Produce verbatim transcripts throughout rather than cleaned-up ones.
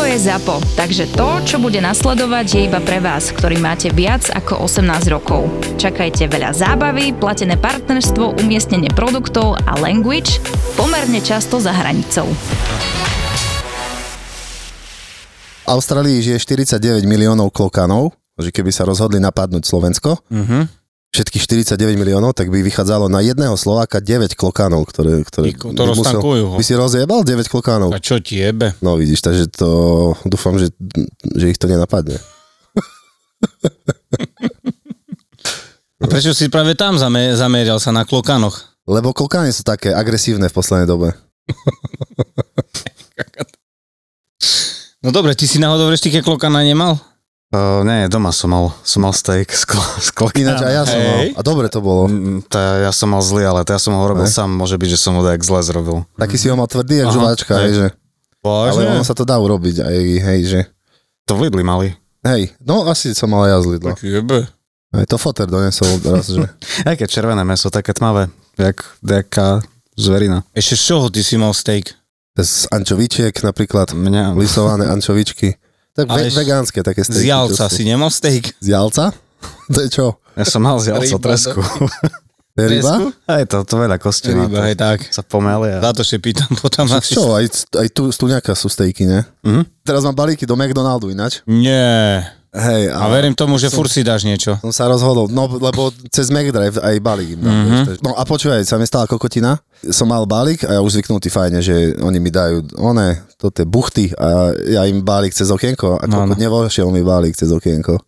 Toto je ZAPO, takže to, čo bude nasledovať, je iba pre vás, ktorý máte viac ako osemnásť rokov. Čakajte veľa zábavy, platené partnerstvo, umiestnenie produktov a language pomerne často za hranicou. V Austrálii žije štyridsaťdeväť miliónov klokanov, že keby sa rozhodli napadnúť Slovensko, uh-huh. všetkých štyridsaťdeväť miliónov, tak by vychádzalo na jedného Slováka deväť klokanov, ktoré, ktoré to by, musel, by si rozjebal deväť klokanov. A čo ti jebe? No vidíš, takže to dúfam, že, že ich to nenapadne. A prečo si práve tam zamerial sa na klokanoch? Lebo klokany sú také agresívne v poslednej dobe. No dobre, ty si náhodou v reštike klokana nemal? Uh, nie, doma som mal, som mal steak z, klo, z klokana. Ináč, a ja som hey. mal, a dobre to bolo. Tá, ja som mal zlý, ale to ja som ho robil hey. sám, môže byť, že som ho tak zle zrobil. Taký si ho mal tvrdý, jak žuvačka, hej, že. Bože. Ale ono sa to dá urobiť, aj, hej, že. To v Lidli mali. Hej, no asi som mal ja z Lidla. Tak jebe. Aj to foter donesol raz, že. Aké červené meso, také tmavé, jak, jaká zverina. Ešte z čoho ty si mal steak? Z ančovičiek napríklad, mňa. Lisované ančovičky. Tak ve- vegánske také steaky. Z jalca si nemal steak? Z jalca? To je čo? Ja som mal z jalca tresku. Je ryba? Aj to, to veľa kostí. Ryba, aj tak. Sa pomeli. A... Za to še pýtam potom. Čo, aj, aj tu stuňaka sú stejky, ne? Mm-hmm. Teraz mám balíky do McDonaldu ináč. Nie. Hej, a verím tomu, že som, furt si dáš niečo. Som sa rozhodol, no lebo cez McDrive aj balík im dám. Mm-hmm. No a počúvaj, sa mi stala kokotina, som mal balík a ja už zvyknutý fajne, že oni mi dajú one, to tie buchty a ja im balík cez okienko a kokot no, no. nevošiel mi balík cez okienko.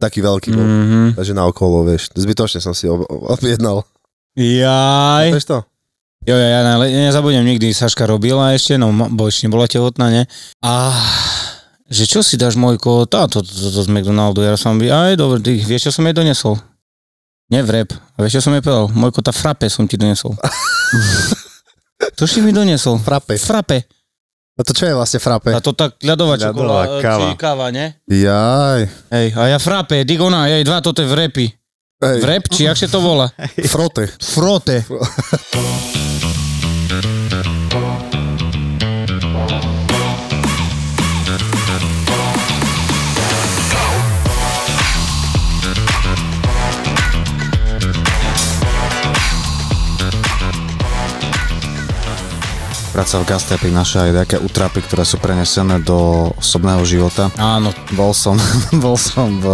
Taký veľký bol, mm-hmm. takže naokolo, vieš, zbytočne som si objednal. Jaj. Vieš to? Jo, ja, ja nezabudnem nikdy, Saška robila ešte, no bočne bola tehotná, ne? A... Že čo si dáš, Mojko, táto z McDonaldu, ja som by, aj dobre, ty vieš, čo som jej donesol? Nie vrep, a vieš, čo som jej povedal? Mojko, tá frappe som ti donesol. To si mi donesol? Frappe. Frappe. A to čo je vlastne frappe? A to tá ľadová čokoláda, káva. káva, ne? Jaj. Hej, a ja frappe, digona, jej dva, toto je vrepy. Hej. Vrep, či jak sa to volá? Frote. Frote. Práca v gastre prináša aj nejaké útrapy, ktoré sú prenesené do osobného života. Áno. Bol som, bol som v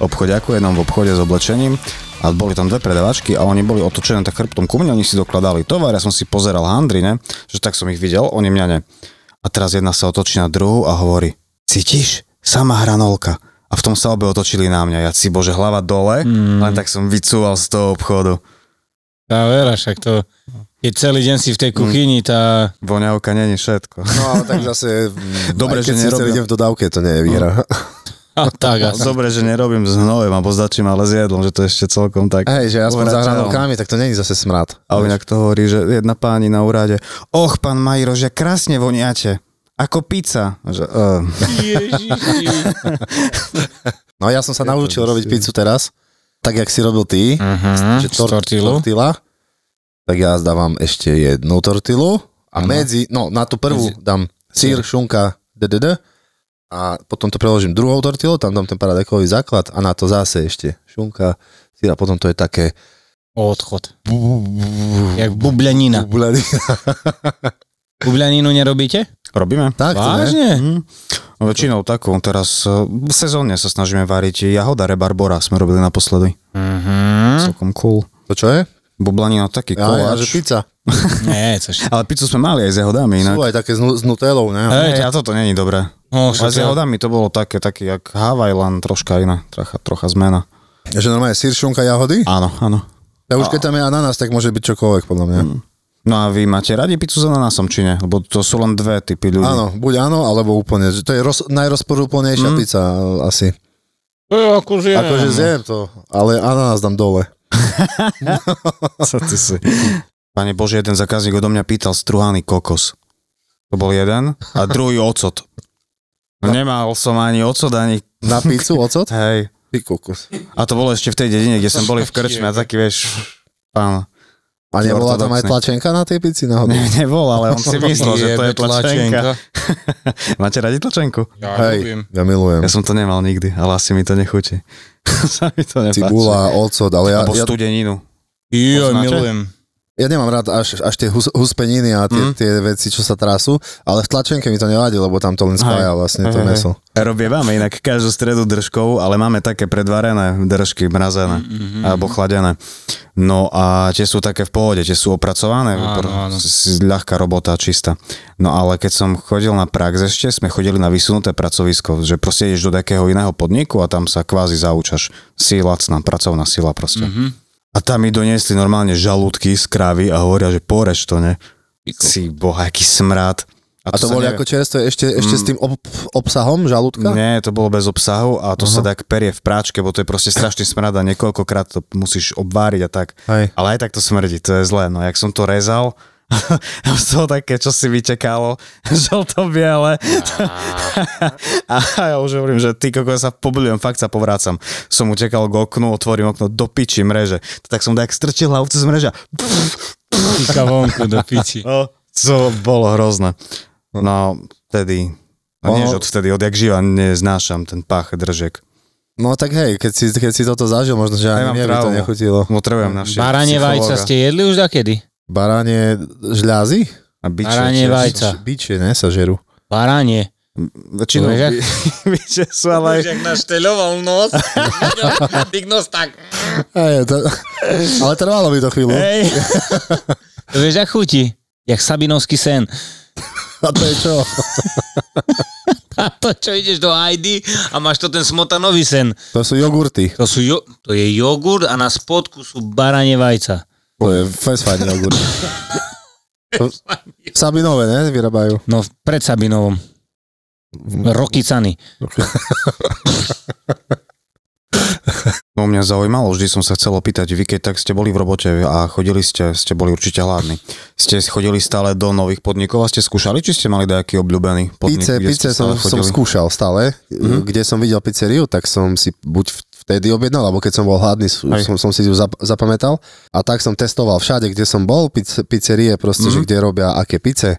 obchodiaku, jednom v obchode s oblečením a boli tam dve predavačky a oni boli otočené tak chrbtom ku mne, oni si dokladali tovar, ja som si pozeral handry, ne? Že tak som ich videl, oni mňa ne. A teraz jedna sa otočí na druhú a hovorí, cítiš? Sama hranolka. A v tom sa obe otočili na mňa, ja si bože hlava dole, mm. len tak som vycúval z toho obchodu. Tá vera, však to... Keď celý deň si v tej kuchyni, tá... Voňavka nie je všetko. No ale tak zase... Dobre, že nerobím... Keď si v dodávke, to nie je výhra. A tak, asi. Dobre, že nerobím s hnojem a pozdačím, ale s jedlom, že to je ešte celkom tak... Hej, že ja som za hranolkami, tak to nie je zase smrad. A inak to hovorí, že jedna páni na úrade, och, pán Majroš, ja krásne voniate. Ako pizza. Že, uh. Ježiši. No ja som sa je naučil robiť pizzu teraz, tak jak si robil ty. Uh-huh, že tor- tortilla. Tak ja dávam ešte jednu tortilu a ano. medzi, no na tú prvú medzi. dám sír, šunka, ddd a potom to preložím druhou tortilou, tam dám ten paradajkový základ a na to zase ešte šunka, sír a potom to je také... Odchod. Jak bubľanina. Bubľanina. Bubľaninu nerobíte? Robíme. Tak, vážne? Hm. Väčšinou takú, teraz sezónne sa snažíme váriť jahoda rebarbora, sme robili naposledy. Mhm. Celkom cool. To čo je? Bublanina, taký koláč. Ja, že pizza. Nie, což... Ale pizzu sme mali aj s jahodami inak. Sú aj také s nutellou, ne? Hej, a toto není dobré. No, ale s jahodami to bolo také, taký jak Havajlan, troška iná, trocha, trocha zmena. Že normálne sír, šunka, jahody? Áno, áno. Ja už keď tam je ananás, tak môže byť čokoľvek, podľa mňa. Mm. No a vy máte radi pizzu s ananásom, či ne? Lebo to sú len dve typy ľudí. Áno, buď áno, alebo úplne. To je roz, najrozporúplnejšia mm. pizza asi. Jo, akože ja akože zjem to, ale ananás dám dole. Co ty si? Pane Bože, jeden zákazník odo mňa pýtal strúhaný kokos. To bol jeden. A druhý ocot. No nemal som ani ocot, ani... Na pizzu ocot? Hej. Ty kokos. A to bolo ešte v tej dedine, kde som boli v krčme a taký, vieš, pán, A nebola tam aj tlačenka na tej pici náhodou? Ne, nebol, ale on si myslel, že to je tlačenka. Máte radi tlačenku? Ja milujem. Ja milujem. Ja som to nemal nikdy, ale asi mi to nechutí. Sa mi to nepáči. Cibula, ocot, ale ja... Alebo studeninu. Jo, milujem. Ja nemám rád až, až tie hus, huspeniny a tie, mm. tie veci, čo sa trasú, ale v tlačenke mi to nevadí, lebo tam to len spája vlastne to meso. Robievame inak každú stredu držkov, ale máme také predvarené držky, mrazené mm-hmm. alebo chladené. No a tie sú také v pohode, tie sú opracované, áno, áno. Ľahká robota, čistá. No ale keď som chodil na prax ešte, sme chodili na vysunuté pracovisko, že proste ideš do takého iného podniku a tam sa kvázi zaučaš. Si lacná, pracovná sila proste. Mm-hmm. A tam mi doniesli normálne žalúdky z krávy a hovoria, že poreč to, ne? Si boha, aký smrad. A to, a to boli nevie... ako čerstvé ešte, ešte mm. s tým ob, obsahom žalúdka? Nie, to bolo bez obsahu a to uh-huh. sa tak perie v práčke, bo to je proste strašný smrad a niekoľkokrát to musíš obváriť a tak. Aj. Ale aj tak to smrdí, to je zlé. No jak som to rezal, z toho také, čo si vytekalo, žlto-biele. A ja už hovorím, že ty koko sa pobylujem, fakt sa povrácam. Som utekal k oknu, otvorím okno, do piči mreže. Tak som tak strčil hlavu cez mreža. Týka vonku, do piči. To bolo hrozné. No, vtedy, no než odvtedy, odjak živa neznášam ten pach držiek. No tak hej, keď si, keď si toto zažil, možno, že ani mne by to nechutilo. Potrebujem naši psychologa. Baranie vajca ste jedli už dakedy? Baranie žľazy? A biče, baranie vajca. Biče, ne, sa žerú. Baranie. Väčšinou by... biče sú ale... Už jak našteľoval nos. Dík nos tak. Aj, to... Ale trvalo by to chvíľu. Hej. To vieš, jak chutí? Jak Sabinovský sen. A to je čo? A to čo, ideš do hajdy a máš to ten smotanový sen. To sú jogurty. To, sú jo... to je jogurt a na spodku sú baranie vajca. To je fajn jogurt. Sabinové, ne? Vyrábajú. No, pred Sabinovom. Rokicany. No, mňa zaujímalo, vždy som sa chcel opýtať, vy keď tak ste boli v robote a chodili ste, ste boli určite hladní. Ste chodili stále do nových podnikov a ste skúšali, či ste mali nejaký obľúbený podnik? Pice, pice som, som skúšal stále. Mm-hmm. Kde som videl pizzeriu, tak som si buď v vtedy objednal, lebo keď som bol hladný, som, som si ju zap, zapamätal. A tak som testoval všade, kde som bol, piz, pizzerie, proste, mm-hmm. že kde robia aké pice.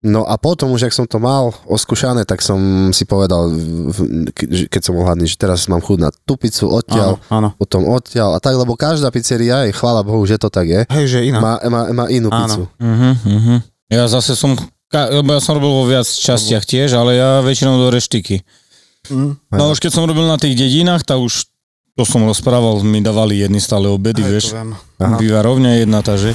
No a potom už, ak som to mal oskúšané, tak som si povedal, keď som bol hladný, že teraz mám chuť na tú pizzu, odtiaľ, áno, áno. potom odtiaľ. A tak, lebo každá pizzeria, aj chvála Bohu, že to tak je, hej, že iná. Má, má, má inú áno. pizzu. Uh-huh, uh-huh. Ja zase som, ja som robil vo viac častiach tiež, ale ja väčšinou do reštiky. Mm. No už keď som robil na tých dedinách, tak už to som rozprával, mi dávali jedni stále obedy, aj, vieš. Býva rovňa jedna, takže...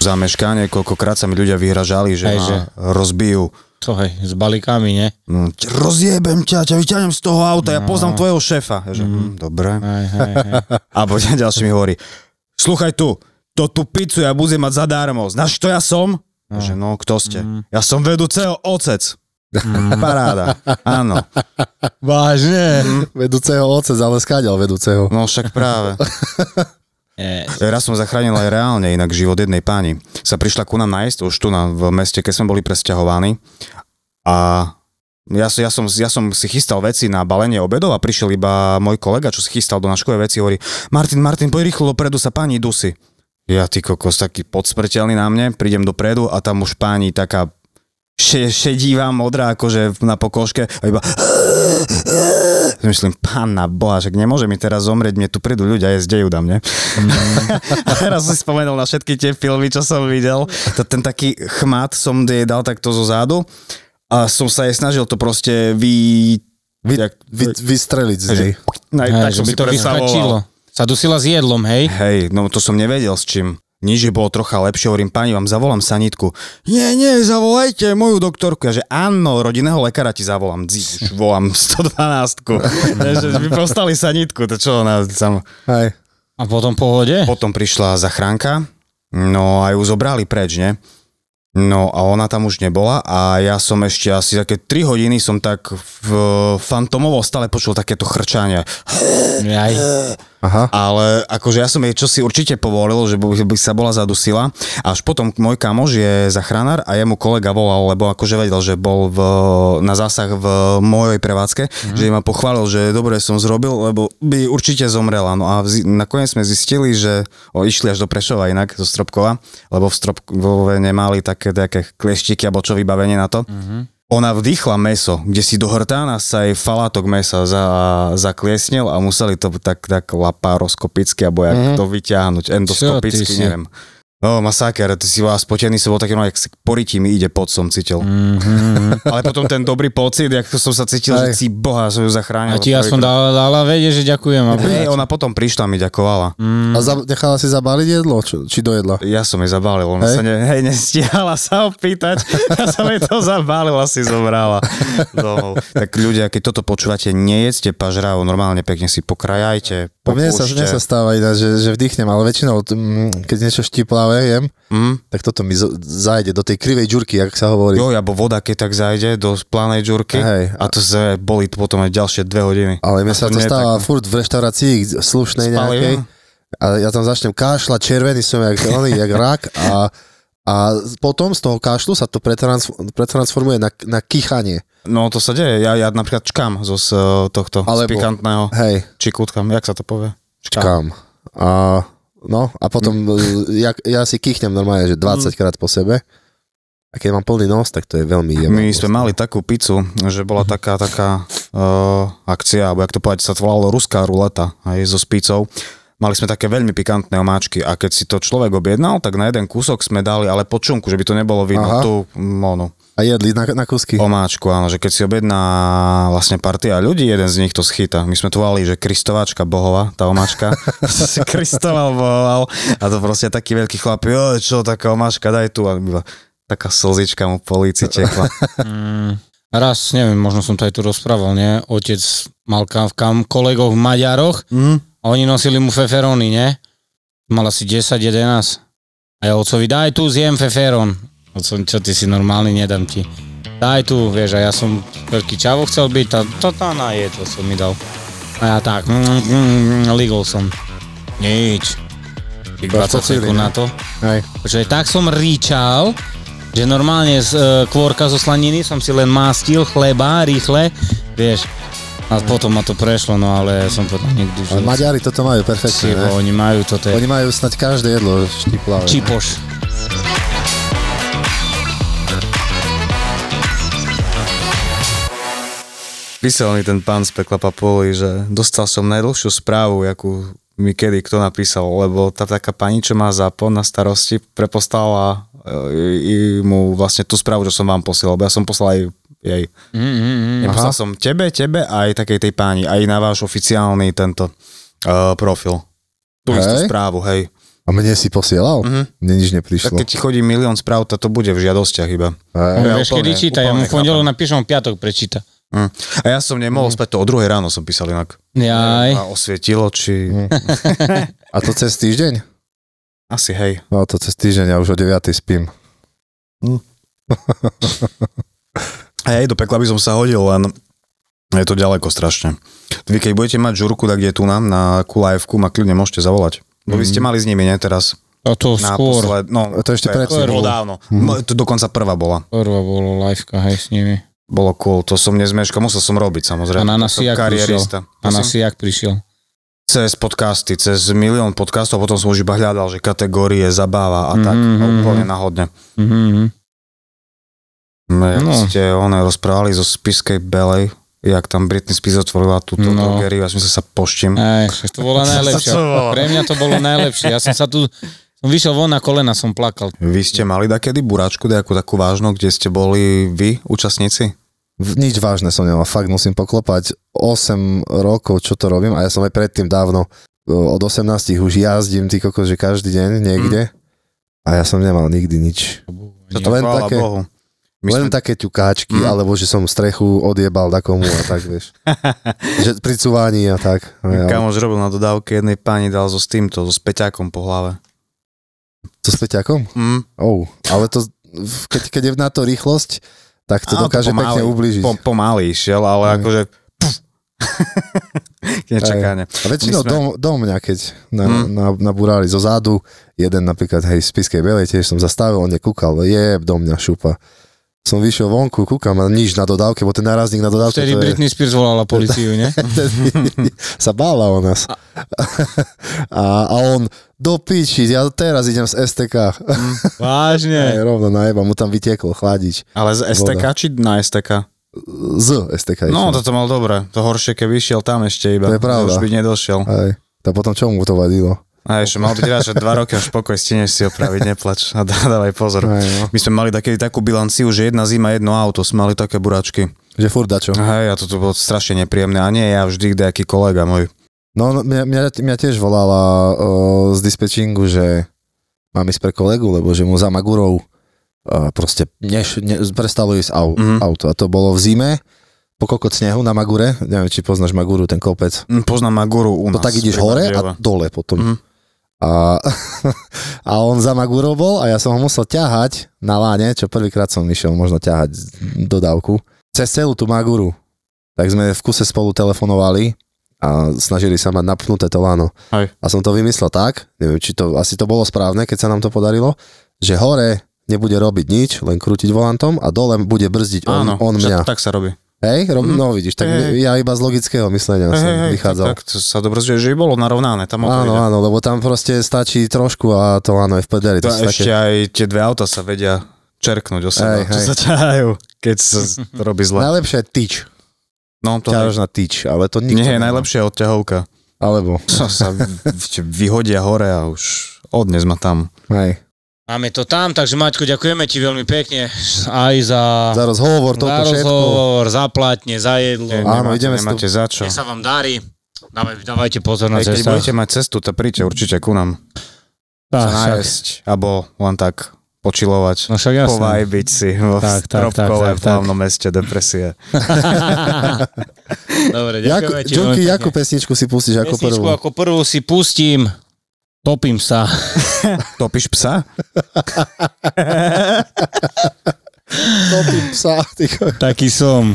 Za meškanie, koľkokrát sa mi ľudia vyhražali, že, aj, že... rozbijú. To hej, s balíkami, ne? No, rozjebem ťa, ťa vyťahnem z toho auta, no. Ja poznám tvojho šéfa. Ja, že, mm. Dobre. Aj, aj, aj. A poďme ďalší mi hovorí, slúchaj tu, to tú pizzu ja budem mať zadarmo, znáš to ja som? No. Že no, kto ste? Mm. Ja som vedúceho otec. Mm. Paráda, áno. Vážne. Mm. Vedúceho otec, ale skáďal vedúceho. No však práve. Raz som zachránil aj reálne inak život jednej pani. Sa prišla ku nám nájsť, už tu na, v meste, keď sme boli presťahovaní. A ja, ja, som, ja som si chystal veci na balenie obedov a prišiel iba môj kolega, čo si chystal do naškové veci, hovorí Martin, Martin, poď rýchlo dopredu sa pani dusí. Ja ty kokos, taký podsmrteľný na mne, prídem dopredu a tam už pani taká Še, šedivá, modrá, akože na pokožke a iba myslím, pána boha, však nemôže mi teraz zomrieť, mne tu prídu ľudia, je zdejú da mne. Mm. A teraz si spomenul na všetky tie filmy, čo som videl. Ten taký chmat som jej dal takto zo zádu a som sa jej snažil to proste vy... vy, vy vystreliť z nej. Aj, aj, tak som si to vyskačilo. Sa dusila s jedlom, hej? Hej, no to som nevedel s čím. Nič, že bolo trocha lepšie, hovorím, pani, vám zavolám sanitku. Nie, nie, zavolajte moju doktorku. Ja, že áno, rodinného lekára ti zavolám. Dzíš, volám sto dvanásť. Že by postali sanitku, to čo ona tam... Hej. A potom pohode? Potom prišla zachránka, no a ju zobrali preč, ne? No a ona tam už nebola a ja som ešte asi také tri hodiny som tak v fantomovo stále počul takéto chrčanie. Aj. Aha. Ale akože ja som jej čosi určite povolil, že by sa bola zadusila. Až potom môj kamoš je zachránár a jemu kolega volal, lebo akože vedel, že bol v, na zásah v mojej prevádzke, mm. že ma pochválil, že dobre som zrobil, lebo by určite zomrela. No a vz, nakoniec sme zistili, že o, išli až do Prešova inak, zo Stropkova, lebo v Stropkove nemali také nejaké klieštiky alebo čo vybavenie na to. Mm. Ona vdýchla mäso, kde si do hrtána sa jej falátok mäsa za, zakliesnil a museli to tak, tak laparoskopicky, alebo jak mm. to vyťahnuť, endoskopicky, neviem. No, masáker, ty si bol spotený, som bol taký, no, jak porytí mi ide pod, som cítil. Mm-hmm. Ale potom ten dobrý pocit, jak som sa cítil, aj. Že si boha, som ju zachránil. A ti ja som dala, dala vedieť, že ďakujem. Hej, ona potom prišla, mi ďakovala. Mm. A za, nechala si zabaliť jedlo, či, či dojedla? Ja som jej zabalil, ona hej? sa ne, hej, nestihala sa opýtať, ja som jej to zabalil, asi zobrala domov. Tak ľudia, keď toto počúvate, nejedzte pažrávu, normálne pekne si pokrajajte, popúšte. Mne sa, mne sa stáva iná, že, že vdychnem, ale väčšinou, keď niečo štípla, jem, mm. tak toto mi zajde do tej krivej džurky, jak sa hovorí. Jo, alebo voda, keď tak zajde do planej džurky hej, a to sa boli potom aj ďalšie dve hodiny. Ale mne sa to stáva tak... furt v reštaurácii slušnej spali, nejakej ja? A ja tam začnem kašľať, červený som jak zelený, jak rak a, a potom z toho kašľu sa to pretransformuje na, na kýchanie. No to sa deje, ja, ja napríklad čkám zo z, tohto, alebo, z pikantného, hej. Či kútkam, jak sa to povie? Čkám. čkám. A... No a potom ja, ja si kýchnem normálne, že dvadsať krát po sebe a keď mám plný nos, tak to je veľmi jemné. My sme mali takú pizzu, že bola taká taká uh, akcia, alebo jak to povedať, sa to volalo ruská ruleta aj so pizzou. Mali sme také veľmi pikantné omáčky a keď si to človek objednal, tak na jeden kúsok sme dali, ale po čunku, že by to nebolo vidno. Aha. Tú onu. A jedli na, na kúsky? Omáčku, áno, že keď si objedná vlastne partia ľudí, jeden z nich to schyta. My sme tu volali, že Kristovačka bohová, tá omáčka. Kristoval bohoval a to proste taký veľký chlap, jo, čo, taká omáčka, daj tu. A taká slzička mu po líci tekla. Raz, neviem, možno som to aj tu rozprával, nie? Otec mal kam, kam kolegov v Maďaroch mm. a oni nosili mu feferóny, nie? Mal asi desať jedenásť a ja otcovi, daj tu, zjem feferón. Otcom, čo ty si normálny, nedám ti. Daj tu, vieš, a ja som veľký čavo chcel byť, a to tá je, to som mi dal. A ja tak, mm, mm, ligol som. Nič. dvadsať sekúnd na to. Aj. Že tak som ričal, že normálne z e, kôrka zo slaniny som si len mástil chleba, rýchle, vieš. A potom ma to prešlo, no ale ja som to nikdy žil. Ale Maďari toto majú perfektne, ne? Oni majú toto. Oni majú snať každé jedlo štíplavé. Čipoš. Písal mi ten pán z pekla Papuli, že dostal som najdlhšiu správu, jakú mi kedy kto napísal, lebo tá taká pani, čo má zápon na starosti, prepostala e, e, mu vlastne tú správu, čo som vám posielal, lebo ja som poslal aj jej. Mm, mm, mm, Neposlal aha. som tebe, tebe a aj takej tej páni, aj na váš oficiálny tento e, profil. Tú istú správu, hej. A mne si posielal? Mm-hmm. Mne nič neprišlo. Tak keď ti chodí milión správ, to bude v žiadostiach iba. Ja vieš, kedy číta, ja mu v pondelok napíšem, piatok prečíta. Mm. A ja som nemohol mm. spať, to o druhej ráno som písal inak. Jaj. A osvietilo, či... Mm. A to cez týždeň? Asi, hej. No to cez týždeň, ja už o deviatej spím. Mm. A ja do pekla by som sa hodil, len je to ďaleko strašne. Vy keď budete mať žurku, tak kde tu nám na kulajevku, ma kľudne môžete zavolať. Mm. Bo vy ste mali s nimi, nie teraz? A to skôr. Naposled, no, to ešte predtým. To bolo dávno. Mm. To dokonca prvá bola. Prvá bola liveka, hej, s nimi. Bolo cool, to som nezmeškal, musel som robiť samozrejme. A na nás si jak prišiel? A na si jak prišiel? Cez podcasty, cez milión podcastov, potom som už iba hľadal, že kategórie, zabáva a mm-hmm. tak, no, úplne náhodne. Mm-hmm. No, jak no. ste one rozprávali zo Spišskej Belej, jak tam Britney Spears otvorila túto no. drogeriu, ja som sa poštím. Aj, to bola najlepšia, pre mňa to bolo najlepšie, ja som sa tu... Vyšiel von na kolena, som plakal. Vy ste mali dakedy buráčku, nejakú takú vážnu, kde ste boli vy, účastníci? Nič vážne som nemal, fakt musím poklopať. osem rokov, čo to robím a ja som aj predtým dávno, od osemnástich už jazdím, ty kokos, že každý deň niekde mm. a ja som nemal nikdy nič. Čo to len také, len sme... také ťukáčky, mm. alebo že som strechu odjebal dakomu a tak, vieš. Že pri cúvaní a tak. Ja, kamož robil na dodávke, jednej pani dal so s týmto, so Späťákom po hlave. So Späťákom? Mm. Oh, ale to, keď, keď je na to rýchlosť, tak to dokáže pekne ublížiť. Po, pomaly išiel, ale mm. akože... nečakanie. A väčšinou sme... do, do mňa, keď nabúrali na, na zo zádu, jeden napríklad, hej, z Spiskej Belej, tiež som zastavil, on nekúkal, jeb, do mňa šupa. Som vyšiel vonku, kúkam a nič na dodávke, bo ten narazník na dodávke... Vtedy je... Britney Spears volala policiu, ne? Sa bála o nás. A, a, a on, do piči, ja teraz idem z es té ká. Vážne? Aj, rovno najeba, mu tam vytiekol chladič. Ale z es té ká voda. Či na es té ká? Z es té ká. No, toto mal dobre. To horšie, keby išiel tam ešte iba. To je pravda. Už by nedošiel. Aj. A potom čo mu to vadilo? A ešte mal byť rád, že dva roky už pokoj stineš si opraviť, neplač a dávaj pozor. Aj, no. My sme mali taký, takú bilanciu, že jedna zima, jedno auto, sme mali také buračky. Že furt dačo. Hej, a toto bolo strašne nepríjemné. A nie ja vždy, kdejaký kolega môj. No, no mňa, mňa, mňa tiež volala o, z dispečingu, že mám ísť pre kolegu, lebo že mu za Magurov a, proste neš, ne, prestalo ísť au, mm-hmm. auto. A to bolo v zime. Po kokot snehu na Magure. Neviem, či poznáš Maguru, ten kopec. Mm, poznám Maguru u nás. To tak ideš hore a dole potom. Mm-hmm. A, a on za Magurou bol a ja som ho musel ťahať na láne, čo prvýkrát som išiel možno ťahať dodávku, cez celú tú Maguru. Tak sme v kuse spolu telefonovali a snažili sa mať napnuté to láno. Aj. A som to vymyslel tak, neviem, či to, asi to bolo správne, keď sa nám to podarilo, že hore nebude robiť nič, len krútiť volantom a dole bude brzdiť on, áno, on mňa. Áno, tak sa robí. Hej, rob, mm. no vidíš, tak hey, ja iba z logického myslenia hey, som hey, vychádzal. Tak, tak to sa dobre zrie, že bolo narovnané. Tam áno, áno, lebo tam proste stačí trošku a to áno, je v pedeli. To, to ešte také... aj tie dve auta sa vedia čerknúť o seba, hey, čo hey. sa ťahajú, keď sa to robí zle. Najlepšia je tyč. No, to ťahaš na tyč, ale to nikto... Nie, najlepšia je odťahovka. Alebo? Sa, sa vyhodia hore a už odnes ma tam. Hej. Máme to tam, takže Maťko, ďakujeme ti veľmi pekne aj za, za rozhovor, toto za, rozhovor za plátne, za jedlo. Je, áno, nemáte, ideme nemáte za čo. Nech sa vám darí, Dávaj, dávajte pozor na cestu. Keď budete mať cestu, to príďte určite ku nám. Tá, nájsť, alebo len tak počilovať, no, povajbiť si vo stropkové v hlavnom meste depresie. Dobre, ďakujeme ti. Junky, jakú pesničku si pustíš ako prvú? Pesničku ako prvú si pustím... Topím sa. Topíš psa? Topím psa. Taký som.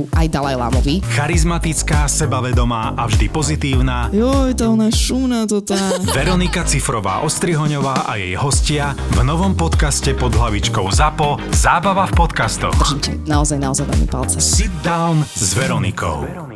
aj Dalajlámovi. Charizmatická, sebavedomá a vždy pozitívna. Joj, tá ona šúna to tá. Veronika Cifrová-Ostrihoňová a jej hostia v novom podcaste pod hlavičkou ZAPO Zábava v podcastoch. Držím naozaj, naozaj veľmi palce. Sit down s Veronikou.